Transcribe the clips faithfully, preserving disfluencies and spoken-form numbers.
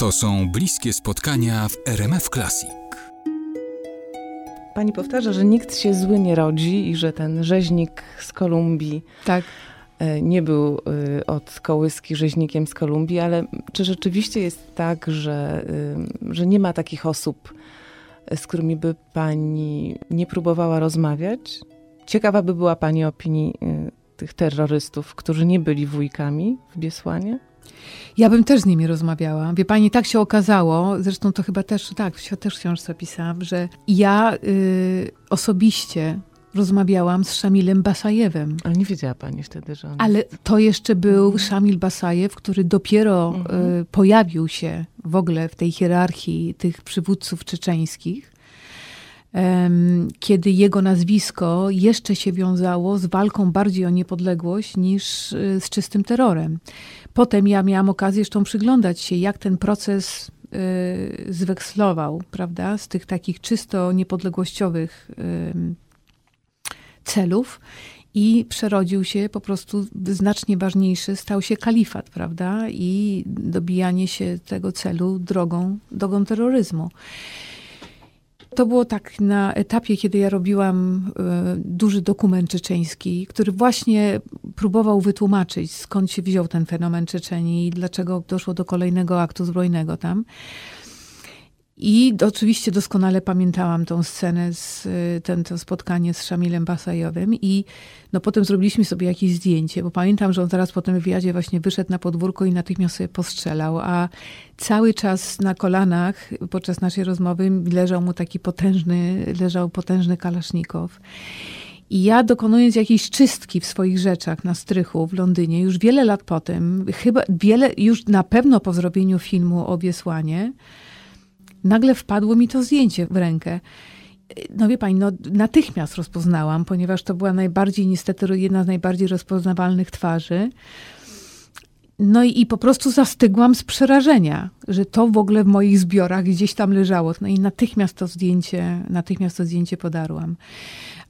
To są bliskie spotkania w R M F Classic. Pani powtarza, że nikt się zły nie rodzi i że ten rzeźnik z Kolumbii tak. nie był od kołyski rzeźnikiem z Kolumbii, ale czy rzeczywiście jest tak, że, że nie ma takich osób, z którymi by pani nie próbowała rozmawiać? Ciekawa by była pani opinii tych terrorystów, którzy nie byli wujkami w Beslanie? Ja bym też z nimi rozmawiała. Wie pani, tak się okazało, zresztą to chyba też, tak, też w książce pisałam, że ja y, osobiście rozmawiałam z Szamilem Basajewem. Ale nie wiedziała pani wtedy, że on... Ale to jeszcze był mhm. Szamil Basajew, który dopiero mhm. y, pojawił się w ogóle w tej hierarchii tych przywódców czeczeńskich, kiedy jego nazwisko jeszcze się wiązało z walką bardziej o niepodległość niż z czystym terrorem. Potem ja miałam okazję zresztą przyglądać się, jak ten proces y, zwekslował, prawda, z tych takich czysto niepodległościowych y, celów i przerodził się po prostu znacznie ważniejszy, stał się kalifat, prawda, i dobijanie się tego celu drogą, drogą terroryzmu. To było tak na etapie, kiedy ja robiłam y, duży dokument czeczeński, który właśnie próbował wytłumaczyć, skąd się wziął ten fenomen Czeczenii i dlaczego doszło do kolejnego aktu zbrojnego tam. I oczywiście doskonale pamiętałam tą scenę, z, ten, to spotkanie z Szamilem Basajewem i no potem zrobiliśmy sobie jakieś zdjęcie, bo pamiętam, że on zaraz po tym wywiadzie właśnie wyszedł na podwórko i natychmiast sobie postrzelał, a cały czas na kolanach podczas naszej rozmowy leżał mu taki potężny, leżał potężny kalasznikow. I ja, dokonując jakiejś czystki w swoich rzeczach na strychu w Londynie, już wiele lat potem, chyba wiele, już na pewno po zrobieniu filmu o Beslanie, nagle wpadło mi to zdjęcie w rękę. No wie pani, no natychmiast rozpoznałam, ponieważ to była najbardziej, niestety, jedna z najbardziej rozpoznawalnych twarzy. No i, i po prostu zastygłam z przerażenia, że to w ogóle w moich zbiorach gdzieś tam leżało. No i natychmiast to zdjęcie, natychmiast to zdjęcie podarłam.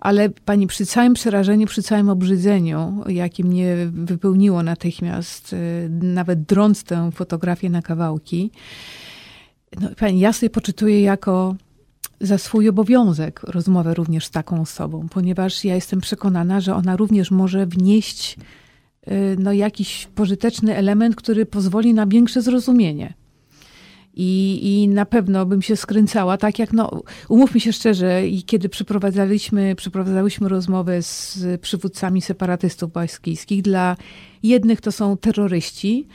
Ale pani, przy całym przerażeniu, przy całym obrzydzeniu, jakie mnie wypełniło natychmiast, nawet drąc tę fotografię na kawałki, no, pani, ja sobie poczytuję jako za swój obowiązek rozmowę również z taką osobą, ponieważ ja jestem przekonana, że ona również może wnieść no, jakiś pożyteczny element, który pozwoli na większe zrozumienie. I, i na pewno bym się skręcała, tak jak, no, umówmy się szczerze, i kiedy przeprowadzaliśmy, przeprowadzałyśmy rozmowę z przywódcami separatystów baskijskich, dla jednych to są terroryści,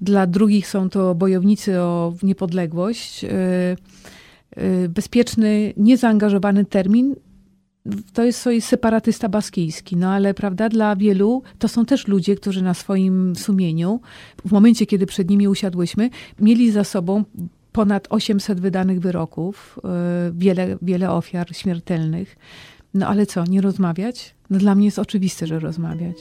dla drugich są to bojownicy o niepodległość. Bezpieczny, niezaangażowany termin to jest sobie separatysta baskijski. No ale prawda, dla wielu to są też ludzie, którzy na swoim sumieniu, w momencie kiedy przed nimi usiadłyśmy, mieli za sobą ponad osiemset wydanych wyroków, wiele, wiele ofiar śmiertelnych. No ale co, nie rozmawiać? No dla mnie jest oczywiste, że rozmawiać.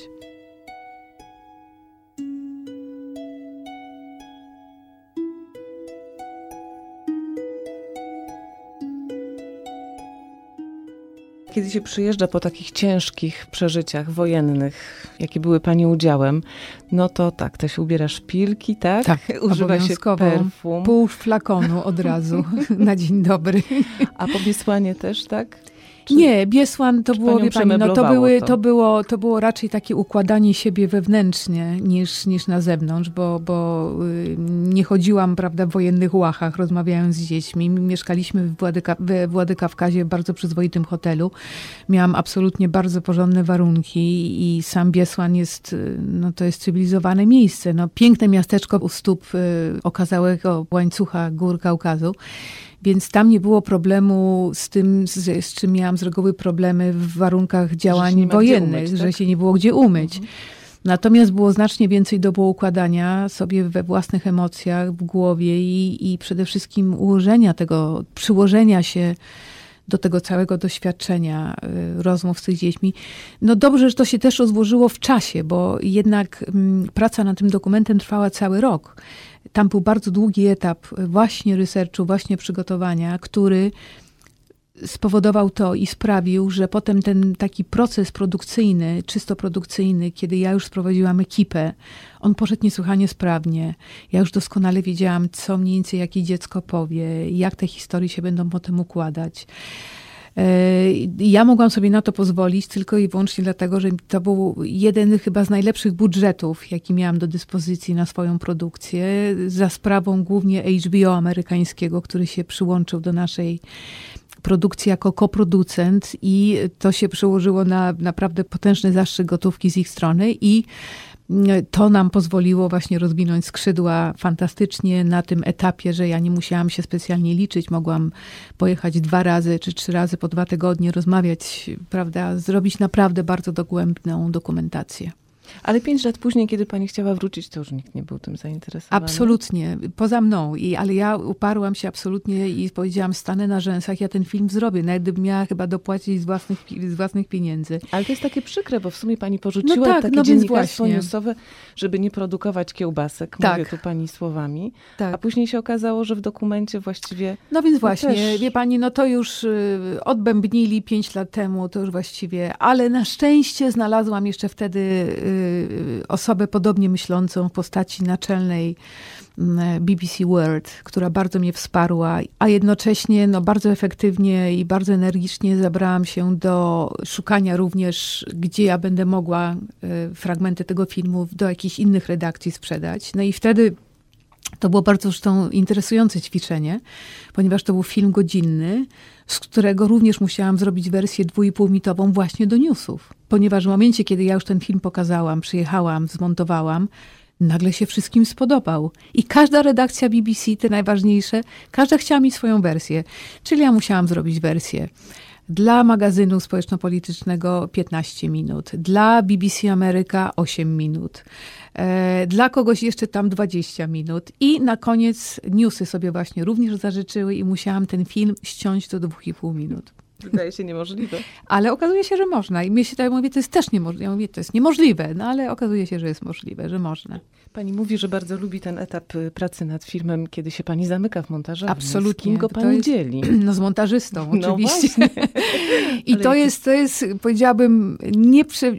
Kiedy się przyjeżdża po takich ciężkich przeżyciach wojennych, jakie były pani udziałem, no to tak, to się ubiera szpilki, tak? Tak, używa się perfum. Pół flakonu od razu na dzień dobry. A po Beslanie też, tak? Czy, nie, Beslan to było, wie pani, no to, były, to. To, było, to było raczej takie układanie siebie wewnętrznie niż, niż na zewnątrz, bo, bo nie chodziłam, prawda, w wojennych łachach, rozmawiając z dziećmi. Mieszkaliśmy w, Władyka, w Władykawkazie w bardzo przyzwoitym hotelu. Miałam absolutnie bardzo porządne warunki i sam Beslan jest, no to jest cywilizowane miejsce. No, piękne miasteczko u stóp okazałego łańcucha gór Kaukazu. Więc tam nie było problemu z tym, z, z czym miałam z reguły problemy w warunkach działań wojennych, umyć, tak? Że się nie było gdzie umyć. Mhm. Natomiast było znacznie więcej do poukładania sobie we własnych emocjach, w głowie i, i przede wszystkim ułożenia tego, przyłożenia się do tego całego doświadczenia y, rozmów z tych dziećmi. No dobrze, że to się też rozłożyło w czasie, bo jednak m, praca nad tym dokumentem trwała cały rok. Tam był bardzo długi etap właśnie researchu, właśnie przygotowania, który spowodował to i sprawił, że potem ten taki proces produkcyjny, czysto produkcyjny, kiedy ja już sprowadziłam ekipę, on poszedł niesłychanie sprawnie. Ja już doskonale wiedziałam, co mniej więcej jakie dziecko powie, jak te historie się będą potem układać. Ja mogłam sobie na to pozwolić tylko i wyłącznie dlatego, że to był jeden chyba z najlepszych budżetów, jaki miałam do dyspozycji na swoją produkcję, za sprawą głównie H B O amerykańskiego, który się przyłączył do naszej produkcji jako koproducent i to się przełożyło na naprawdę potężny zastrzyk gotówki z ich strony i to nam pozwoliło właśnie rozwinąć skrzydła fantastycznie na tym etapie, że ja nie musiałam się specjalnie liczyć. Mogłam pojechać dwa razy czy trzy razy po dwa tygodnie, rozmawiać, prawda, zrobić naprawdę bardzo dogłębną dokumentację. Ale pięć lat później, kiedy pani chciała wrócić, to już nikt nie był tym zainteresowany. Absolutnie. Poza mną. I, ale ja uparłam się absolutnie i powiedziałam, stanę na rzęsach, ja ten film zrobię. Nawet gdybym miała chyba dopłacić z własnych, z własnych pieniędzy. Ale to jest takie przykre, bo w sumie pani porzuciła no tak, takie no dziennikarstwo newsowe, żeby nie produkować kiełbasek. Tak. Mówię tu pani słowami. Tak. A później się okazało, że w dokumencie właściwie... No więc właśnie, też... wie pani, no to już odbębnili pięć lat temu, to już właściwie. Ale na szczęście znalazłam jeszcze wtedy... osobę podobnie myślącą w postaci naczelnej B B C World, która bardzo mnie wsparła, a jednocześnie no, bardzo efektywnie i bardzo energicznie zabrałam się do szukania również, gdzie ja będę mogła fragmenty tego filmu do jakichś innych redakcji sprzedać. No i wtedy to było bardzo zresztą interesujące ćwiczenie, ponieważ to był film godzinny, z którego również musiałam zrobić wersję dwójpółminutową właśnie do newsów. Ponieważ w momencie, kiedy ja już ten film pokazałam, przyjechałam, zmontowałam, nagle się wszystkim spodobał. I każda redakcja B B C, te najważniejsze, każda chciała mieć swoją wersję. Czyli ja musiałam zrobić wersję dla magazynu społeczno-politycznego piętnaście minut, dla B B C Ameryka osiem minut, e, dla kogoś jeszcze tam dwadzieścia minut i na koniec newsy sobie właśnie również zażyczyły i musiałam ten film ściąć do dwóch i pół minut. Wydaje się niemożliwe. Ale okazuje się, że można. I my się tak mówię, to jest też niemożliwe. Ja mówię, to jest niemożliwe, no ale okazuje się, że jest możliwe, że można. Pani mówi, że bardzo lubi ten etap pracy nad filmem, kiedy się pani zamyka w montażu. Absolutnie. Z kim go pani jest, dzieli? No z montażystą oczywiście. No i to jest, to jest, powiedziałabym, nie prze,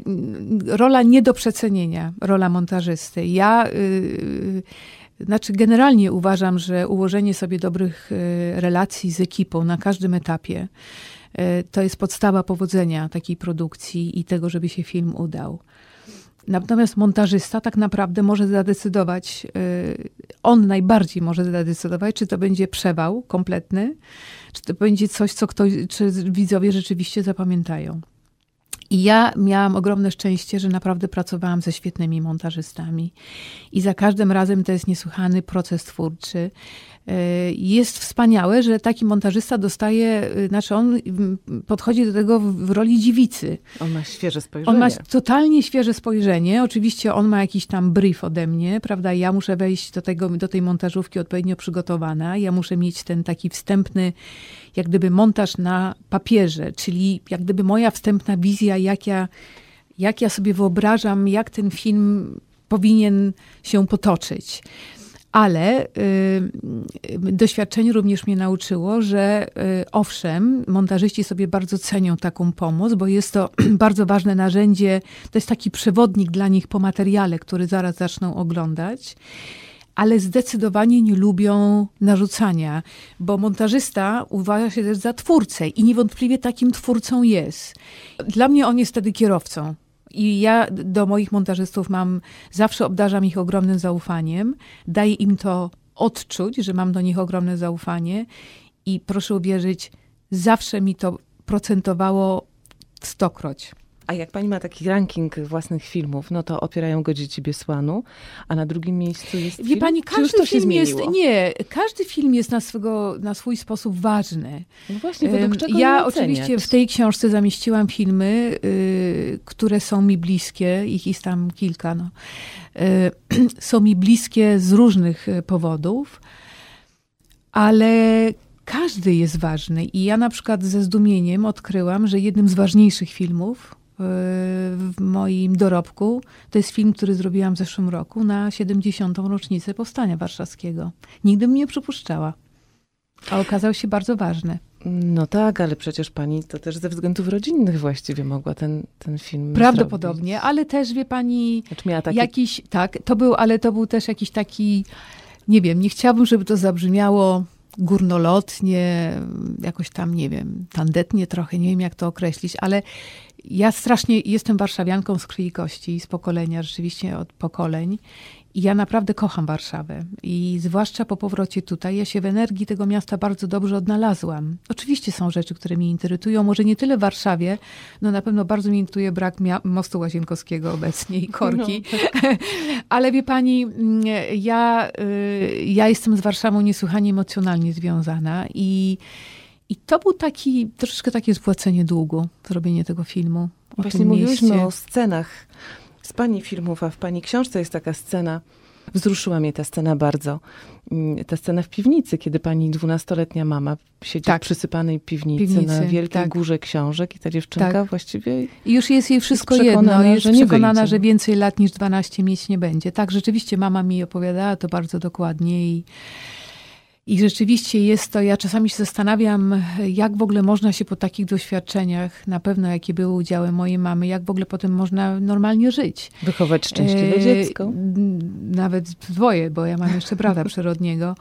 rola nie do przecenienia, rola montażysty. Ja... Yy, Znaczy generalnie uważam, że ułożenie sobie dobrych relacji z ekipą na każdym etapie to jest podstawa powodzenia takiej produkcji i tego, żeby się film udał. Natomiast montażysta tak naprawdę może zadecydować, on najbardziej może zadecydować, czy to będzie przewał kompletny, czy to będzie coś, co ktoś, czy widzowie rzeczywiście zapamiętają. I ja miałam ogromne szczęście, że naprawdę pracowałam ze świetnymi montażystami. I za każdym razem to jest niesłychany proces twórczy. Jest wspaniałe, że taki montażysta dostaje, znaczy on podchodzi do tego w roli dziewicy. On ma świeże spojrzenie. On ma totalnie świeże spojrzenie. Oczywiście on ma jakiś tam brief ode mnie, prawda? Ja muszę wejść do tego, do tej montażówki odpowiednio przygotowana. Ja muszę mieć ten taki wstępny, jak gdyby montaż na papierze, czyli jak gdyby moja wstępna wizja, jak ja, jak ja sobie wyobrażam, jak ten film powinien się potoczyć. Ale y, doświadczenie również mnie nauczyło, że y, owszem, montażyści sobie bardzo cenią taką pomoc, bo jest to bardzo ważne narzędzie, to jest taki przewodnik dla nich po materiale, który zaraz zaczną oglądać, ale zdecydowanie nie lubią narzucania, bo montażysta uważa się też za twórcę i niewątpliwie takim twórcą jest. Dla mnie on jest wtedy kierowcą. I ja do moich montażystów mam, zawsze obdarzam ich ogromnym zaufaniem. Daję im to odczuć, że mam do nich ogromne zaufanie. I proszę uwierzyć, zawsze mi to procentowało stokroć. A jak pani ma taki ranking własnych filmów, no to opierają go dzieci Beslanu, a na drugim miejscu jest Wie film? pani, każdy Czy już to film się jest, nie, każdy film jest na, swego, na swój sposób ważny. No właśnie, według czego Ja oczywiście w tej książce zamieściłam filmy, y, które są mi bliskie, ich jest tam kilka, no. y, są mi bliskie z różnych powodów, ale... Każdy jest ważny i ja na przykład ze zdumieniem odkryłam, że jednym z ważniejszych filmów w moim dorobku to jest film, który zrobiłam w zeszłym roku na siedemdziesiątą rocznicę Powstania Warszawskiego. Nigdy bym nie przypuszczała, a okazał się bardzo ważny. No tak, ale przecież pani to też ze względów rodzinnych właściwie mogła ten, ten film Prawdopodobnie, zrobić. Ale też wie pani, znaczy miała taki... jakiś, tak, to był, ale to był też jakiś taki, nie wiem, nie chciałabym, żeby to zabrzmiało górnolotnie, jakoś tam, nie wiem, tandetnie trochę, nie wiem jak to określić, ale ja strasznie jestem warszawianką z krwi i kości, z pokolenia, rzeczywiście od pokoleń. I ja naprawdę kocham Warszawę i zwłaszcza po powrocie tutaj, ja się w energii tego miasta bardzo dobrze odnalazłam. Oczywiście są rzeczy, które mnie interesują, może nie tyle w Warszawie, no na pewno bardzo mnie interesuje brak mostu łazienkowskiego obecnie i korki, no, tak. Ale wie pani, ja, ja jestem z Warszawą niesłychanie emocjonalnie związana i, i to był taki, troszeczkę takie spłacenie długu, zrobienie tego filmu. Właśnie mówiliśmy mieście. O scenach. Z pani filmów, a w pani książce jest taka scena, wzruszyła mnie ta scena bardzo, ta scena w piwnicy, kiedy pani dwunastoletnia mama siedzi tak. w przysypanej piwnicy, piwnicy na wielkiej tak. górze książek i ta dziewczynka tak. właściwie... I już jest jej wszystko jest jedno, jest że przekonana, że więcej lat niż dwanaście mieć nie będzie. Tak, rzeczywiście mama mi opowiadała to bardzo dokładnie i... I rzeczywiście jest to, ja czasami się zastanawiam, jak w ogóle można się po takich doświadczeniach, na pewno jakie były udziały mojej mamy, jak w ogóle potem można normalnie żyć. Wychować szczęśliwe dziecko. Nawet dwoje, bo ja mam jeszcze brata przyrodniego.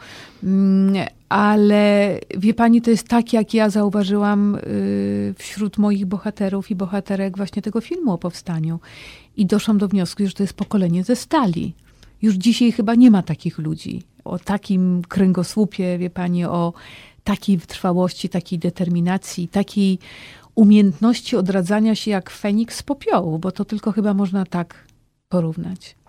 Ale wie pani, to jest tak, jak ja zauważyłam wśród moich bohaterów i bohaterek właśnie tego filmu o powstaniu. I doszłam do wniosku, że to jest pokolenie ze stali. Już dzisiaj chyba nie ma takich ludzi. O takim kręgosłupie, wie pani, o takiej wytrwałości, takiej determinacji, takiej umiejętności odradzania się jak Feniks z popiołu, bo to tylko chyba można tak porównać.